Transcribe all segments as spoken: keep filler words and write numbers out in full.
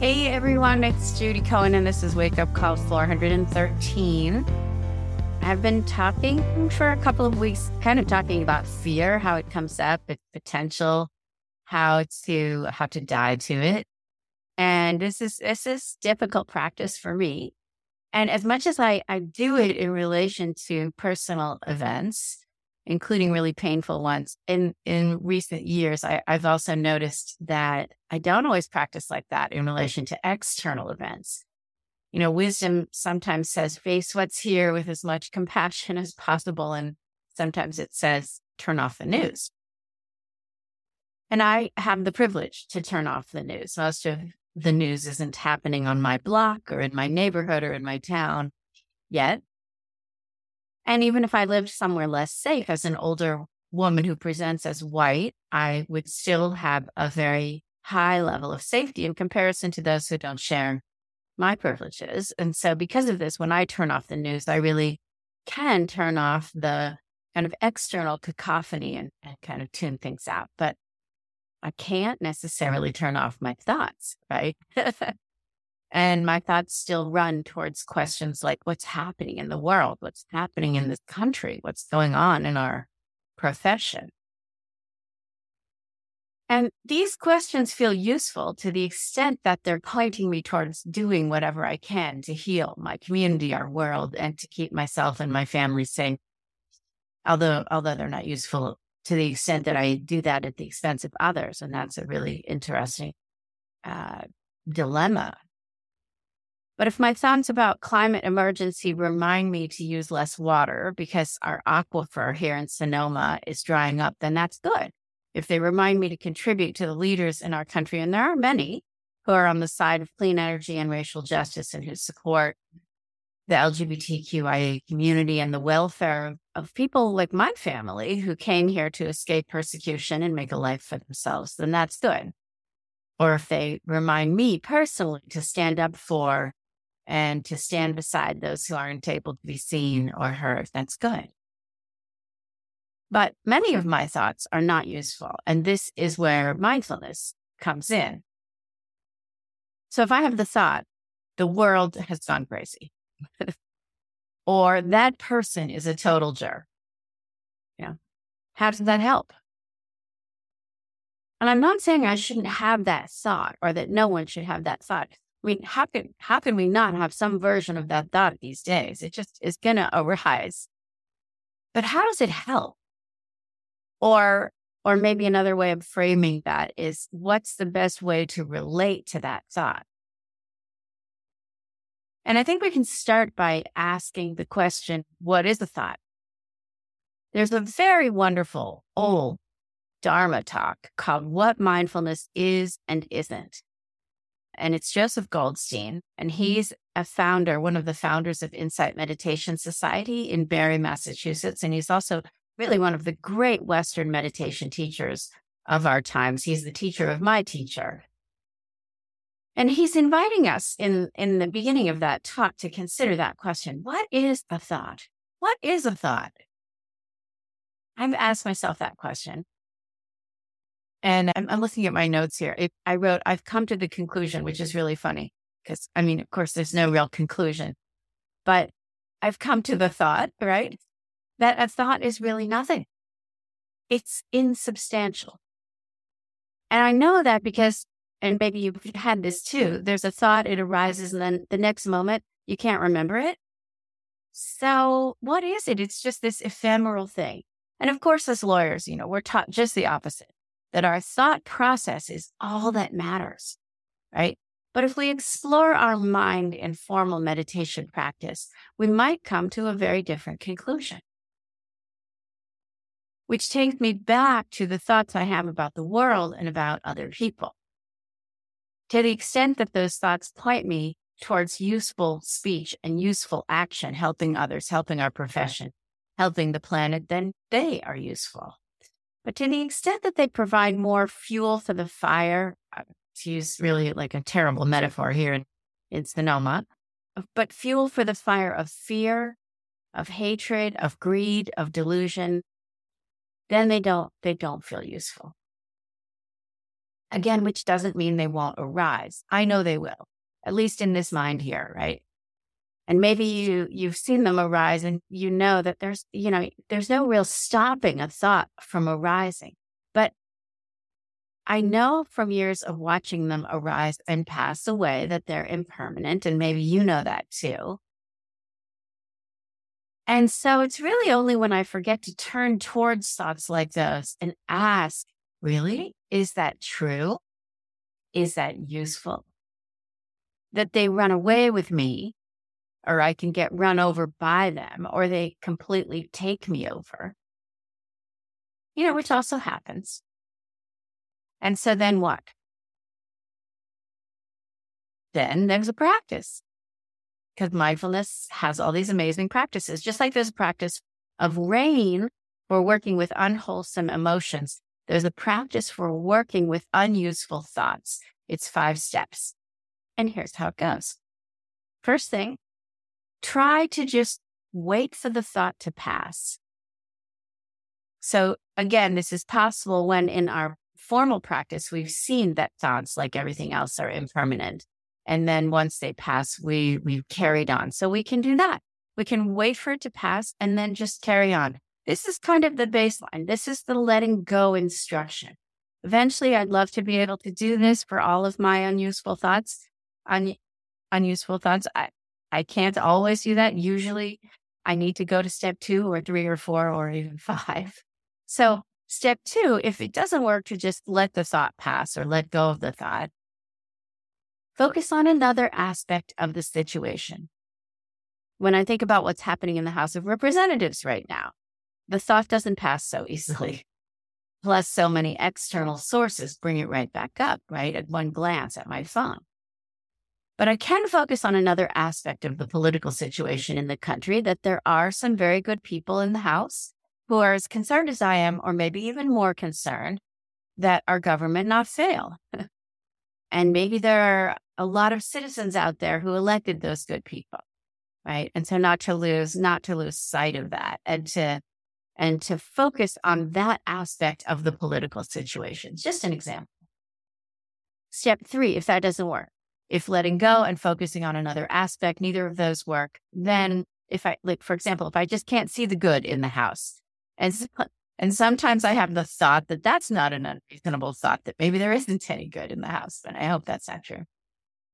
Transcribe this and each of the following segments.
Hey everyone, it's Judy Cohen and this is Wake Up Call four hundred thirteen. I've been talking for a couple of weeks, kind of talking about fear, how it comes up, its potential, how to how to dive to it. And this is this is difficult practice for me. And as much as I, I do it in relation to personal events, including really painful ones, in, in recent years, I, I've also noticed that I don't always practice like that in relation to external events. You know, wisdom sometimes says, face what's here with as much compassion as possible. And sometimes it says, turn off the news. And I have the privilege to turn off the news. Most of the news isn't happening on my block or in my neighborhood or in my town yet. And even if I lived somewhere less safe, as an older woman who presents as white, I would still have a very high level of safety in comparison to those who don't share my privileges. And so because of this, when I turn off the news, I really can turn off the kind of external cacophony and, and kind of tune things out. But I can't necessarily turn off my thoughts, right? And my thoughts still run towards questions like what's happening in the world, what's happening in this country, what's going on in our profession. And these questions feel useful to the extent that they're pointing me towards doing whatever I can to heal my community, our world, and to keep myself and my family safe. Although, although they're not useful to the extent that I do that at the expense of others. And that's a really interesting uh, dilemma. But if my thoughts about climate emergency remind me to use less water because our aquifer here in Sonoma is drying up, then that's good. If they remind me to contribute to the leaders in our country, and there are many who are on the side of clean energy and racial justice and who support the L G B T Q I A community and the welfare of people like my family who came here to escape persecution and make a life for themselves, then that's good. Or if they remind me personally to stand up for and to stand beside those who aren't able to be seen or heard. That's good. But many of my thoughts are not useful, and this is where mindfulness comes in. So if I have the thought, the world has gone crazy, or that person is a total jerk, you know, how does that help? And I'm not saying I shouldn't have that thought or that no one should have that thought. I mean, how can, how can we not have some version of that thought these days? It just is going to arise. But how does it help? Or, or maybe another way of framing that is, what's the best way to relate to that thought? And I think we can start by asking the question, what is a thought? There's a very wonderful old Dharma talk called What Mindfulness Is and Isn't. And it's Joseph Goldstein, and he's a founder, one of the founders of Insight Meditation Society in Barre, Massachusetts. And he's also really one of the great Western meditation teachers of our times. He's the teacher of my teacher. And he's inviting us in, in the beginning of that talk to consider that question. What is a thought? What is a thought? I've asked myself that question. And I'm, I'm looking at my notes here. It, I wrote, I've come to the conclusion, which is really funny because, I mean, of course, there's no real conclusion. But I've come to the thought, right, that a thought is really nothing. It's insubstantial. And I know that because, and maybe you've had this too, there's a thought, it arises, and then the next moment, you can't remember it. So what is it? It's just this ephemeral thing. And of course, as lawyers, you know, we're taught just the opposite. That our thought process is all that matters, right? But if we explore our mind in formal meditation practice, we might come to a very different conclusion. Which takes me back to the thoughts I have about the world and about other people. To the extent that those thoughts point me towards useful speech and useful action, helping others, helping our profession, helping the planet, then they are useful. But to the extent that they provide more fuel for the fire, to use really like a terrible metaphor here in, in Sonoma, but fuel for the fire of fear, of hatred, of greed, of delusion, then they don't, they don't feel useful. Again, which doesn't mean they won't arise. I know they will, at least in this mind here, right? And maybe you, you've seen them arise and you know that there's, you know, there's no real stopping a thought from arising. But I know from years of watching them arise and pass away that they're impermanent. And maybe you know that too. And so it's really only when I forget to turn towards thoughts like those and ask, really? Is that true? Is that useful? That they run away with me, or I can get run over by them, or they completely take me over. You know, which also happens. And so then what? Then there's a practice. Because mindfulness has all these amazing practices. Just like there's a practice of rain for working with unwholesome emotions, there's a practice for working with unuseful thoughts. It's five steps. And here's how it goes. First thing, try to just wait for the thought to pass. So again, this is possible when in our formal practice, we've seen that thoughts, like everything else, are impermanent. And then once they pass, we, we've carried on. So we can do that. We can wait for it to pass and then just carry on. This is kind of the baseline. This is the letting go instruction. Eventually, I'd love to be able to do this for all of my unuseful thoughts. Un- unuseful thoughts. I, I can't always do that. Usually, I need to go to step two or three or four or even five. So step two, if it doesn't work, to just let the thought pass or let go of the thought. Focus on another aspect of the situation. When I think about what's happening in the House of Representatives right now, the thought doesn't pass so easily. Plus, so many external sources bring it right back up, right? At one glance at my phone. But I can focus on another aspect of the political situation in the country, that there are some very good people in the House who are as concerned as I am, or maybe even more concerned, that our government not fail. And maybe there are a lot of citizens out there who elected those good people, right? And so not to lose, not to lose sight of that, and to, and to focus on that aspect of the political situation. Just an example. Step three, if that doesn't work, if letting go and focusing on another aspect, neither of those work, then if I, like, for example, if I just can't see the good in the House, and And sometimes I have the thought that that's not an unreasonable thought, that maybe there isn't any good in the House, and I hope that's not true.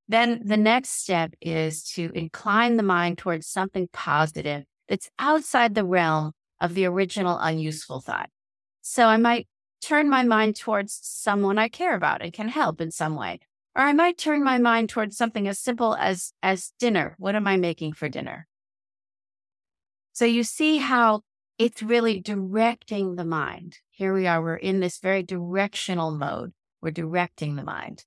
Then the next step is to incline the mind towards something positive that's outside the realm of the original unuseful thought. So I might turn my mind towards someone I care about and can help in some way. Or I might turn my mind towards something as simple as, as dinner. What am I making for dinner? So you see how it's really directing the mind. Here we are. We're in this very directional mode. We're directing the mind.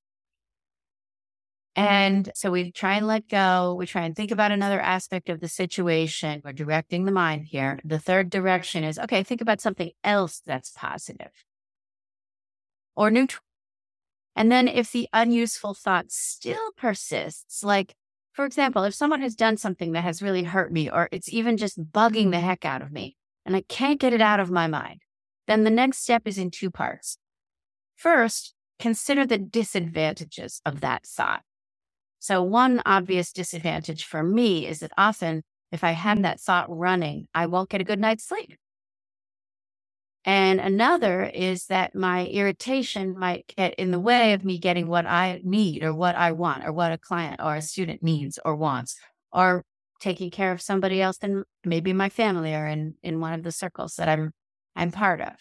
And so we try and let go. We try and think about another aspect of the situation. We're directing the mind here. The third direction is, okay, think about something else that's positive or neutral. And then if the unuseful thought still persists, like, for example, if someone has done something that has really hurt me, or it's even just bugging the heck out of me, and I can't get it out of my mind, then the next step is in two parts. First, consider the disadvantages of that thought. So one obvious disadvantage for me is that often if I have that thought running, I won't get a good night's sleep. And another is that my irritation might get in the way of me getting what I need or what I want or what a client or a student needs or wants, or taking care of somebody else, and maybe my family, or in, in one of the circles that I'm I'm part of.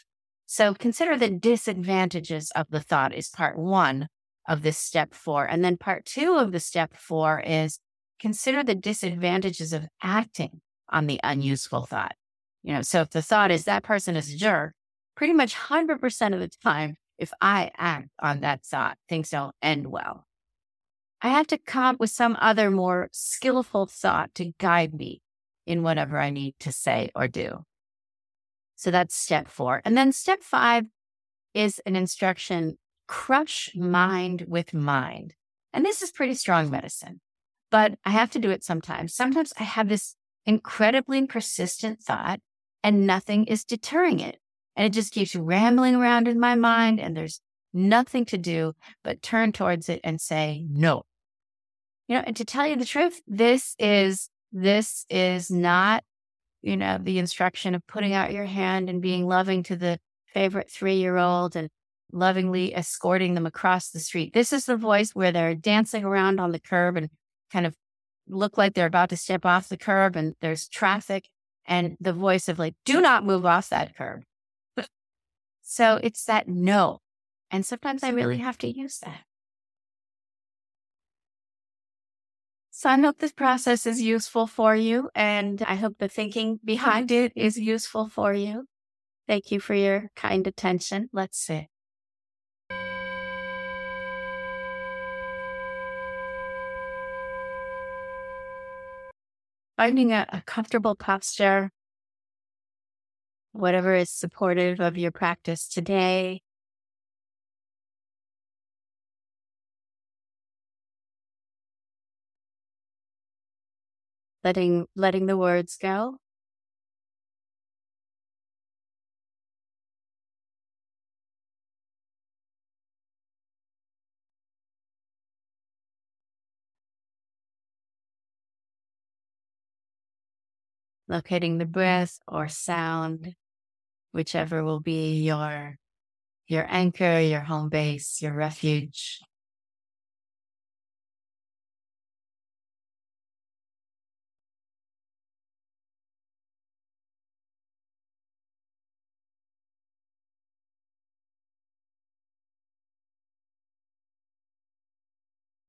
So consider the disadvantages of the thought is part one of this step four. And then part two of the step four is consider the disadvantages of acting on the unuseful thought. You know, so if the thought is that person is a jerk, pretty much one hundred percent of the time, if I act on that thought, things don't end well. I have to come up with some other more skillful thought to guide me in whatever I need to say or do. So that's step four. And then step five is an instruction, crush mind with mind. And this is pretty strong medicine, but I have to do it sometimes. Sometimes I have this incredibly persistent thought and nothing is deterring it. And it just keeps rambling around in my mind, and there's nothing to do but turn towards it and say no. You know, and to tell you the truth, this is this is not, you know, the instruction of putting out your hand and being loving to the favorite three-year-old and lovingly escorting them across the street. This is the voice where they're dancing around on the curb and kind of look like they're about to step off the curb and there's traffic, and the voice of like, do not move off that curb. So it's that no. And sometimes I really have to use that. So I hope this process is useful for you, and I hope the thinking behind it is useful for you. Thank you for your kind attention. Let's sit. Finding a, a comfortable posture, whatever is supportive of your practice today. Letting, letting the words go. Locating the breath or sound, whichever will be your, your anchor, your home base, your refuge.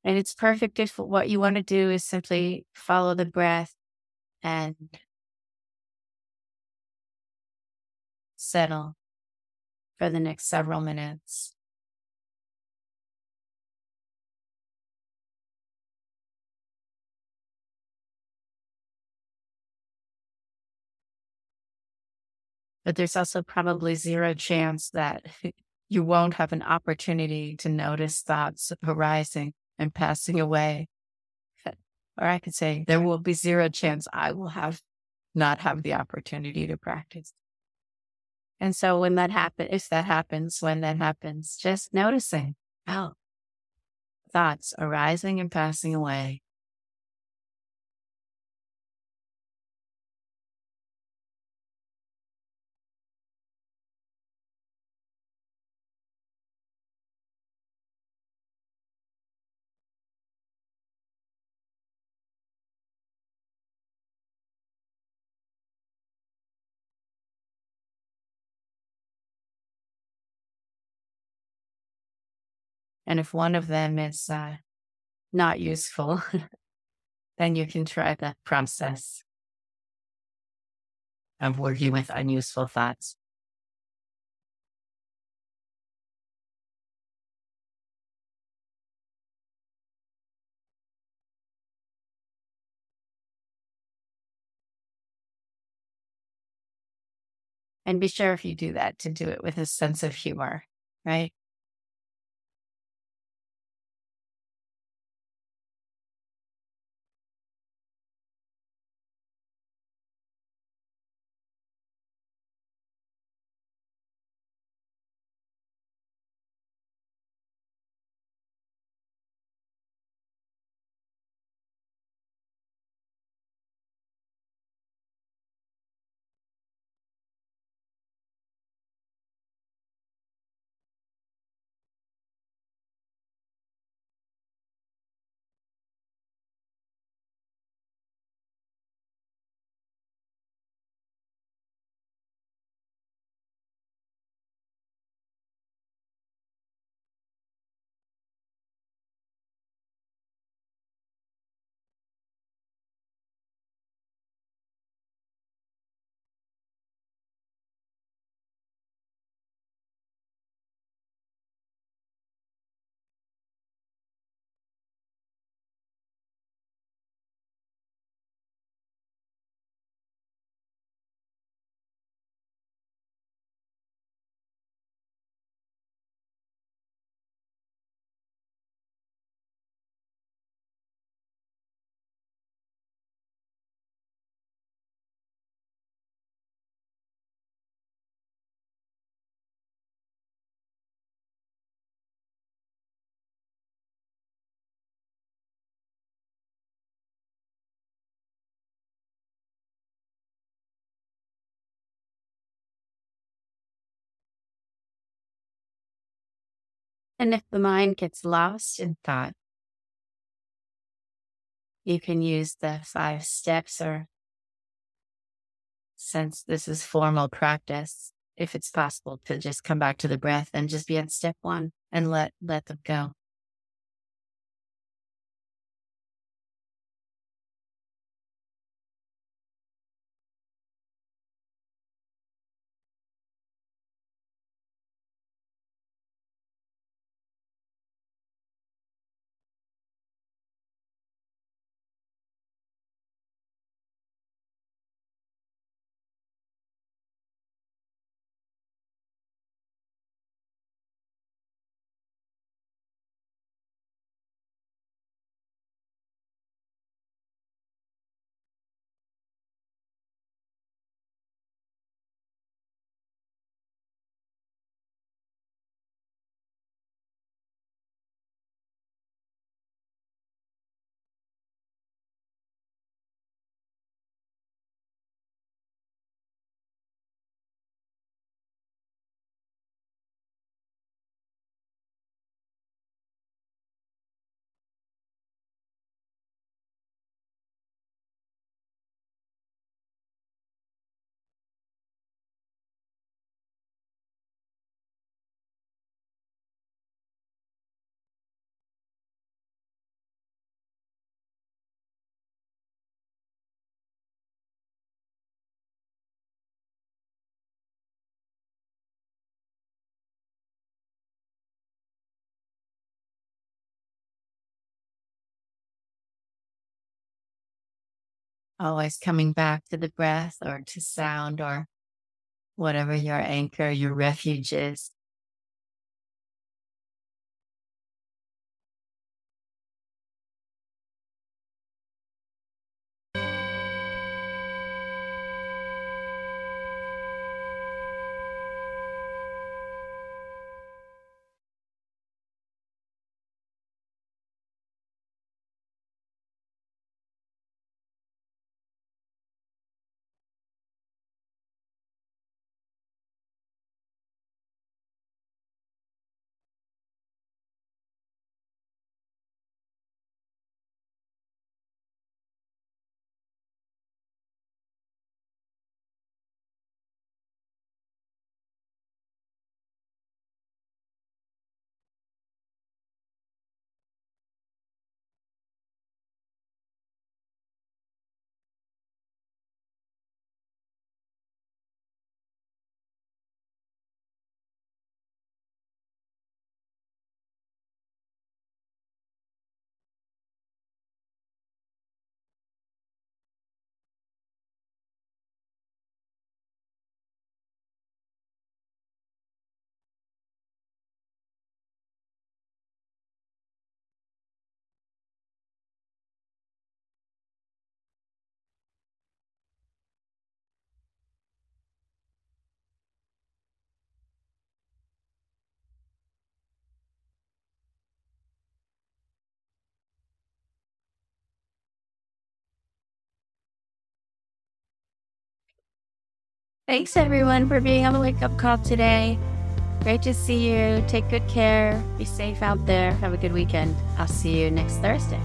And it's perfect if what you want to do is simply follow the breath and settle for the next several minutes. But there's also probably zero chance that you won't have an opportunity to notice thoughts arising and passing away. Or I could say there will be zero chance I will have not have the opportunity to practice. And so when that happens, if that happens, when that happens, just noticing, oh, thoughts arising and passing away. And if one of them is uh, not useful, then you can try the process of working with unuseful thoughts. And be sure if you do that to do it with a sense of humor, right? And if the mind gets lost in thought, you can use the five steps, or since this is formal practice, if it's possible to just come back to the breath and just be on step one and let, let them go. Always coming back to the breath or to sound or whatever your anchor, your refuge is. Thanks, everyone, for being on the Wake Up Call today. Great to see you. Take good care. Be safe out there. Have a good weekend. I'll see you next Thursday.